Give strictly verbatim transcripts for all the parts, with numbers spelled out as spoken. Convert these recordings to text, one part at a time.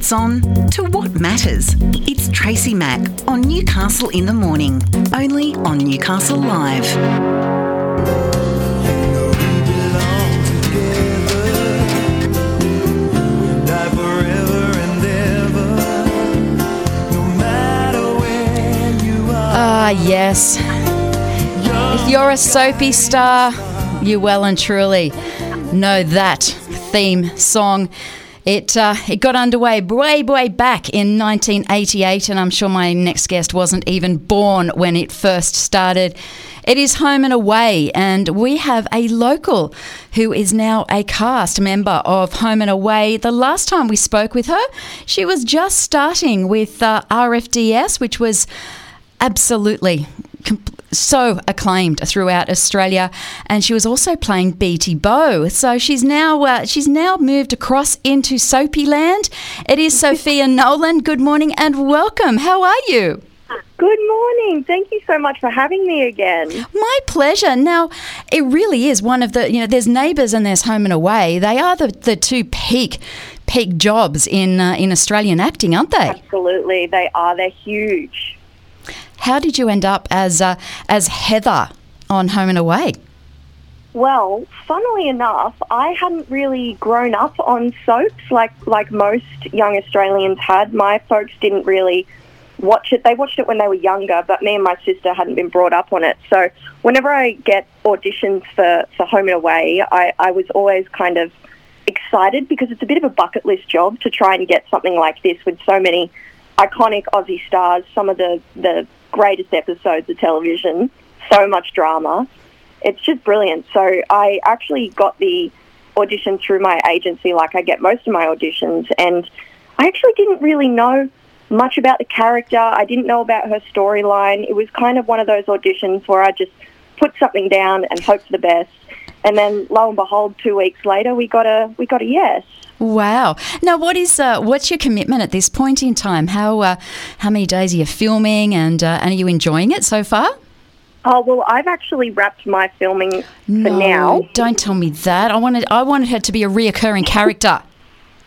It's on To What Matters. It's Tracy Mack on Newcastle in the Morning, only on Newcastle Live. Ah, yes. If you're a soapy star, you well and truly know that theme song. It uh, it got underway way, way back in nineteen eighty-eight, and I'm sure my next guest wasn't even born when it first started. It is Home and Away, and we have a local who is now a cast member of Home and Away. The last time we spoke with her, she was just starting with uh, R F D S, which was absolutely so acclaimed throughout Australia, and she was also playing Beatty Bow. So she's now uh, she's now moved across into soapy land. It is Sophia Nolan. Good morning and welcome. How are you? Good morning. Thank you so much for having me again. My pleasure. Now, it really is one of the, you know, there's Neighbours and there's Home and Away. They are the, the two peak peak jobs in uh, in Australian acting, aren't they? Absolutely, they are. They're huge. How did you end up as uh, as Heather on Home and Away? Well, funnily enough, I hadn't really grown up on soaps like, like most young Australians had. My folks didn't really watch it. They watched it when they were younger, but me and my sister hadn't been brought up on it. So whenever I get auditions for, for Home and Away, I, I was always kind of excited because it's a bit of a bucket list job to try and get something like this with so many iconic Aussie stars, some of the, the greatest episodes of television, so much drama. It's just brilliant. So I actually got the audition through my agency, like I get most of my auditions, and I actually didn't really know much about the character. I didn't know about her storyline. It was kind of one of those auditions where I just put something down and hope for the best. And then, lo and behold, two weeks later, we got a we got a yes. Wow! Now, what is uh, what's your commitment at this point in time? How uh, how many days are you filming, and uh, and are you enjoying it so far? Oh well, I've actually wrapped my filming no, for now. Don't tell me that. I wanted I wanted her to be a reoccurring character.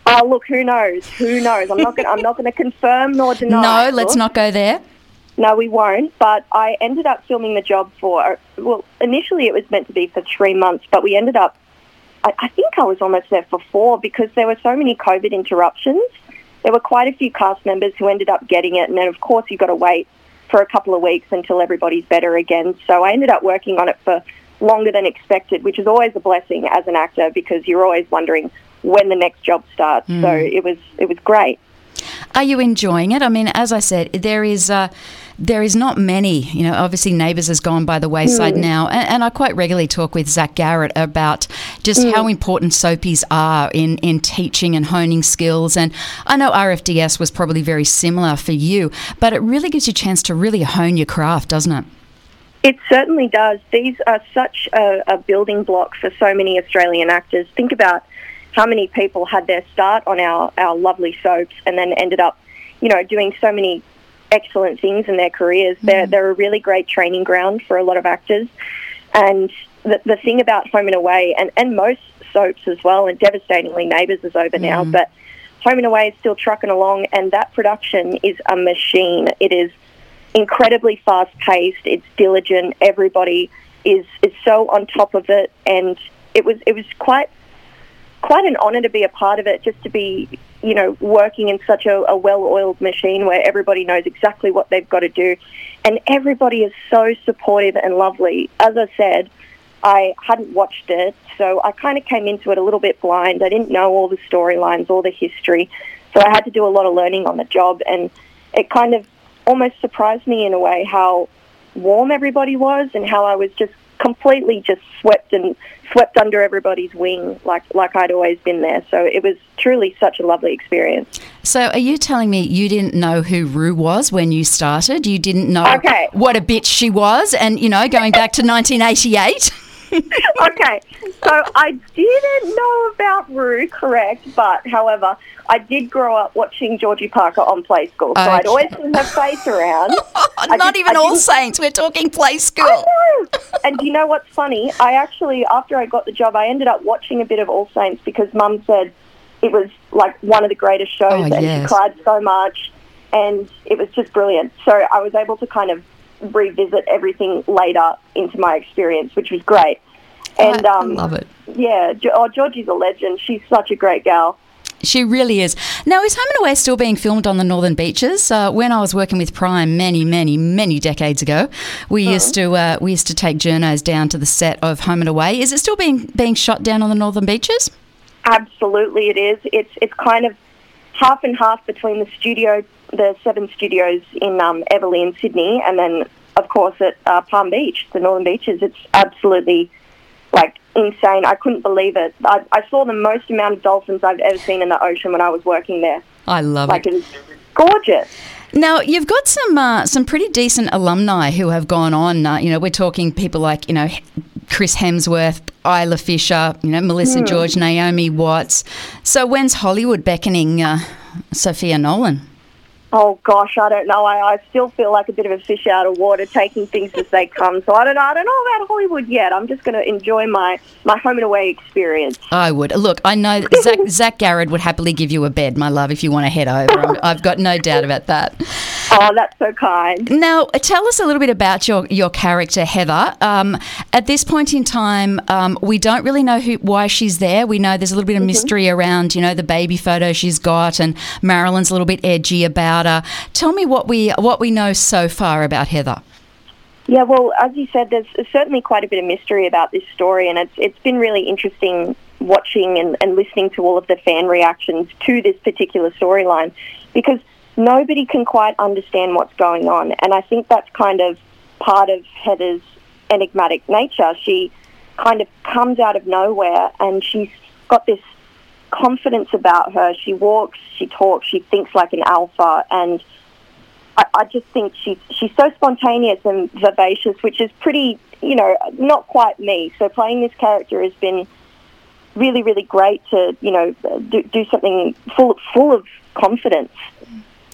Oh uh, look, who knows? Who knows? I'm not gonna, I'm not going to confirm nor deny. No, it, let's look. Not go there. No, we won't, but I ended up filming the job for, well, initially it was meant to be for three months, but we ended up, I, I think I was almost there for four because there were so many COVID interruptions. There were quite a few cast members who ended up getting it, and then, of course, you've got to wait for a couple of weeks until everybody's better again. So I ended up working on it for longer than expected, which is always a blessing as an actor because you're always wondering when the next job starts. Mm. So it was it was great. Are you enjoying it? I mean, as I said, there is uh, there is not many. You know, obviously Neighbours has gone by the wayside mm. now, and, and I quite regularly talk with Zach Garrett about just mm. how important soapies are in, in teaching and honing skills. And I know R F D S was probably very similar for you, but it really gives you a chance to really hone your craft, doesn't it? It certainly does. These are such a, a building block for so many Australian actors. Think about how many people had their start on our, our lovely soaps and then ended up, you know, doing so many excellent things in their careers. Mm. They're, they're a really great training ground for a lot of actors. And the, the thing about Home and Away, and, and most soaps as well, and devastatingly Neighbours is over mm. now, but Home and Away is still trucking along, and that production is a machine. It is incredibly fast-paced. It's diligent. Everybody is, is so on top of it. And it was it was quite... quite an honour to be a part of it, just to be, you know, working in such a, a well-oiled machine where everybody knows exactly what they've got to do, and everybody is so supportive and lovely. As I said, I hadn't watched it, so I kind of came into it a little bit blind. I didn't know all the storylines, all the history, so I had to do a lot of learning on the job, and it kind of almost surprised me in a way how warm everybody was and how I was just completely just swept and swept under everybody's wing like like I'd always been there. So it was truly such a lovely experience. So are you telling me you didn't know who Rue was when you started? You didn't know okay. what a bitch she was, and, you know, going back to nineteen eighty-eight? Okay, so I didn't know about Rue, correct, but however, I did grow up watching Georgie Parker on Play School, so okay. I'd always seen her face around. Not did, even I All Saints, we're talking Play School. I know. And you know what's funny? I actually, after I got the job, I ended up watching a bit of All Saints because Mum said, it was like one of the greatest shows, oh, and yes. she cried so much, and it was just brilliant. So I was able to kind of revisit everything later into my experience, which was great. And I um, love it. Yeah, oh, Georgie's a legend. She's such a great gal. She really is. Now, is Home and Away still being filmed on the Northern Beaches? Uh, when I was working with Prime many, many, many decades ago, we oh. used to uh, we used to take journos down to the set of Home and Away. Is it still being being shot down on the Northern Beaches? Absolutely, it is. It's it's kind of half and half between the studio, the seven studios in um, Everleigh in Sydney, and then of course at uh, Palm Beach, the Northern Beaches. It's absolutely like. Insane. I couldn't believe it. I, I saw the most amount of dolphins I've ever seen in the ocean when I was working there. I love like, it. Like, it was gorgeous. Now, you've got some uh, some pretty decent alumni who have gone on. Uh, you know, we're talking people like, you know, Chris Hemsworth, Isla Fisher, you know, Melissa mm. George, Naomi Watts. So when's Hollywood beckoning uh, Sophia Nolan? Oh, gosh, I don't know. I, I still feel like a bit of a fish out of water, taking things as they come. So I don't know. I don't know about Hollywood yet. I'm just going to enjoy my, my Home and Away experience. I would. Look, I know Zach, Zach Garrett would happily give you a bed, my love, if you want to head over. I'm, I've got no doubt about that. Oh, that's so kind. Now, tell us a little bit about your, your character, Heather. Um, at this point in time, um, we don't really know who why she's there. We know there's a little bit of mm-hmm. mystery around, you know, the baby photo she's got, and Marilyn's a little bit edgy about. Uh, tell me what we what we know so far about Heather. Yeah, well, as you said, there's certainly quite a bit of mystery about this story, and it's it's been really interesting watching and, and listening to all of the fan reactions to this particular storyline, because nobody can quite understand what's going on, and I think that's kind of part of Heather's enigmatic nature. She kind of comes out of nowhere, and she's got this confidence about her. She walks, she talks, she thinks like an alpha, and I, I just think she she's so spontaneous and vivacious, which is pretty, you know, not quite me. So playing this character has been really, really great to, you know, do, do something full full of confidence.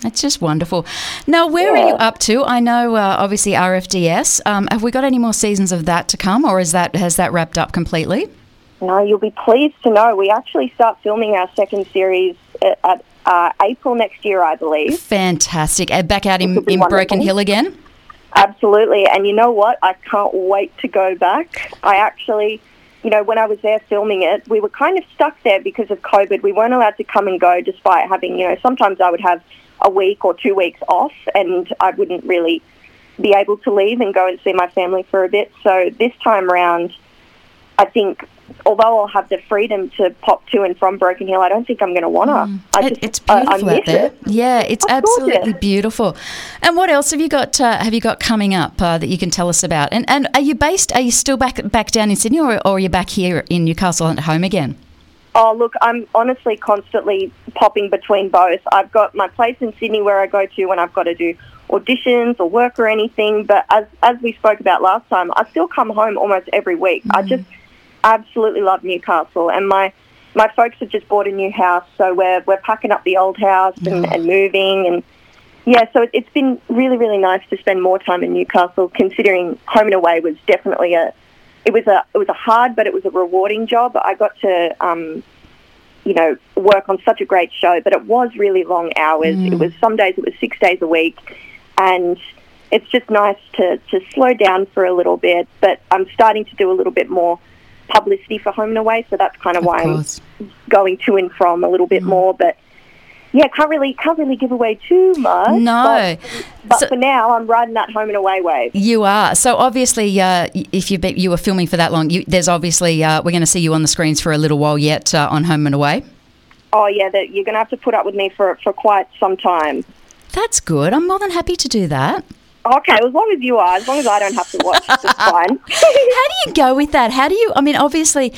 That's just wonderful. Now, where yeah. are you up to? I know, uh, obviously, R F D S. Um, have we got any more seasons of that to come, or is that has that wrapped up completely? No, you'll be pleased to know we actually start filming our second series at, at uh, April next year, I believe. Fantastic. And back out in, in Broken Hill again? Absolutely. And you know what? I can't wait to go back. I actually, you know, when I was there filming it, we were kind of stuck there because of COVID. We weren't allowed to come and go despite having, you know, sometimes I would have a week or two weeks off and I wouldn't really be able to leave and go and see my family for a bit. So this time round, I think, although I'll have the freedom to pop to and from Broken Hill, I don't think I'm going to want to. Mm. It, it's beautiful I, I out there. It. Yeah, it's I absolutely it. beautiful. And what else have you got? Uh, have you got coming up uh, that you can tell us about? And and are you based? Are you still back back down in Sydney, or, or are you back here in Newcastle at home again? Oh, look, I'm honestly constantly popping between both. I've got my place in Sydney where I go to when I've got to do auditions or work or anything. But as as we spoke about last time, I still come home almost every week. Mm. I just absolutely love Newcastle, and my, my folks have just bought a new house, so we're we're packing up the old house and, oh. and moving, and yeah, so it, it's been really, really nice to spend more time in Newcastle. Considering Home and Away was definitely a it was a it was a hard, but it was a rewarding job. I got to um, you know work on such a great show, but it was really long hours. Mm. It was some days it was six days a week, and it's just nice to to slow down for a little bit. But I'm starting to do a little bit more publicity for Home and Away, so that's kind of, of why course. I'm going to and from a little bit mm. more, but yeah, can't really can't really give away too much. No, but, but so, for now, I'm riding that Home and Away wave. You are. So obviously, uh, if you be, you were filming for that long, you, there's obviously uh, we're going to see you on the screens for a little while yet uh, on Home and Away. Oh yeah, that you're going to have to put up with me for for quite some time. That's good. I'm more than happy to do that. Okay, well, as long as you are, as long as I don't have to watch, it's fine. How do you go with that? How do you? I mean, obviously,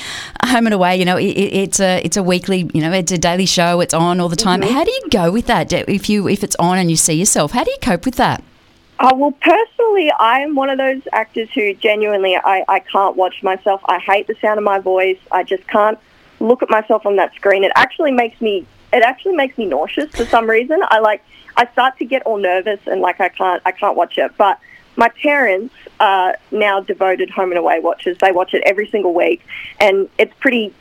Home and Away. You know, it, it's a it's a weekly. You know, it's a daily show. It's on all the time. Mm-hmm. How do you go with that? If you if it's on and you see yourself, how do you cope with that? Oh, well, personally, I am one of those actors who genuinely I, I can't watch myself. I hate the sound of my voice. I just can't look at myself on that screen. It actually makes me it actually makes me nauseous for some reason. I like. I start to get all nervous and like I can't I can't watch it. But my parents are now devoted Home and Away watchers. They watch it every single week, and it's pretty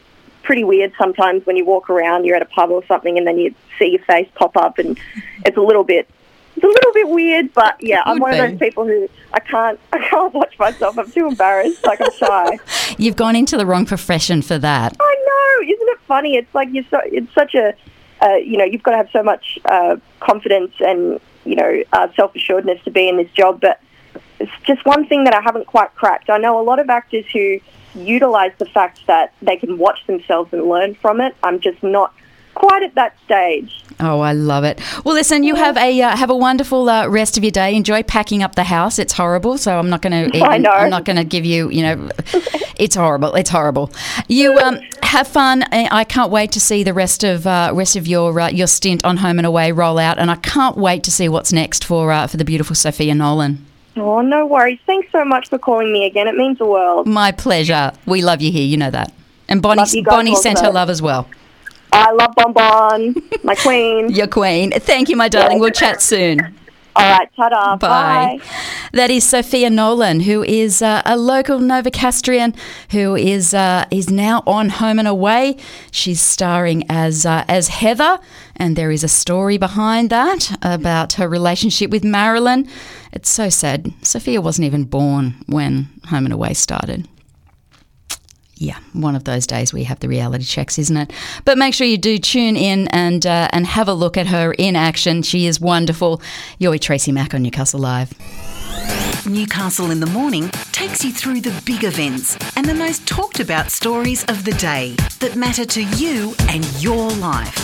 pretty weird sometimes when you walk around, you're at a pub or something, and then you see your face pop up, and it's a little bit it's a little bit weird. But yeah, I'm one be. of those people who I can't I can't watch myself. I'm too embarrassed. Like, I'm shy. You've gone into the wrong profession for that. I know, isn't it funny? It's like you're so it's such a uh, you know you've got to have so much uh, confidence and you know uh, self assuredness to be in this job, but it's just one thing that I haven't quite cracked. I know a lot of actors who utilise the fact that they can watch themselves and learn from it. I'm just not quite at that stage. Oh, I love it. Well, listen, you have a uh, have a wonderful uh, rest of your day. Enjoy packing up the house. It's horrible, so I'm not going to. I know. I'm not going to give you. You know, it's horrible. It's horrible. You um, have fun. I can't wait to see the rest of uh, rest of your uh, your stint on Home and Away roll out, and I can't wait to see what's next for uh, for the beautiful Sophia Nolan. Oh, no worries. Thanks so much for calling me again. It means the world. My pleasure. We love you here. You know that. And Bonnie, Bonnie sent her love as well. I love Bonbon, my queen. Your queen. Thank you, my darling. We'll chat soon. All right. Ta-da. Bye. Bye. That is Sophia Nolan, who is uh, a local Novocastrian who is uh, is now on Home and Away. She's starring as uh, as Heather, and there is a story behind that about her relationship with Marilyn. It's so sad. Sophia wasn't even born when Home and Away started. Yeah, one of those days we have the reality checks, isn't it? But make sure you do tune in and uh, and have a look at her in action. She is wonderful. You're with Tracy Mack on Newcastle Live. Newcastle in the Morning takes you through the big events and the most talked about stories of the day that matter to you and your life.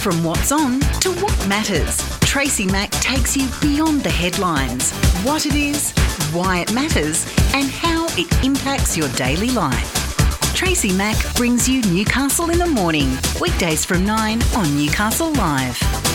From what's on to what matters, Tracy Mack takes you beyond the headlines, what it is, why it matters, and how it impacts your daily life. Tracy Mack brings you Newcastle in the Morning, weekdays from nine on Newcastle Live.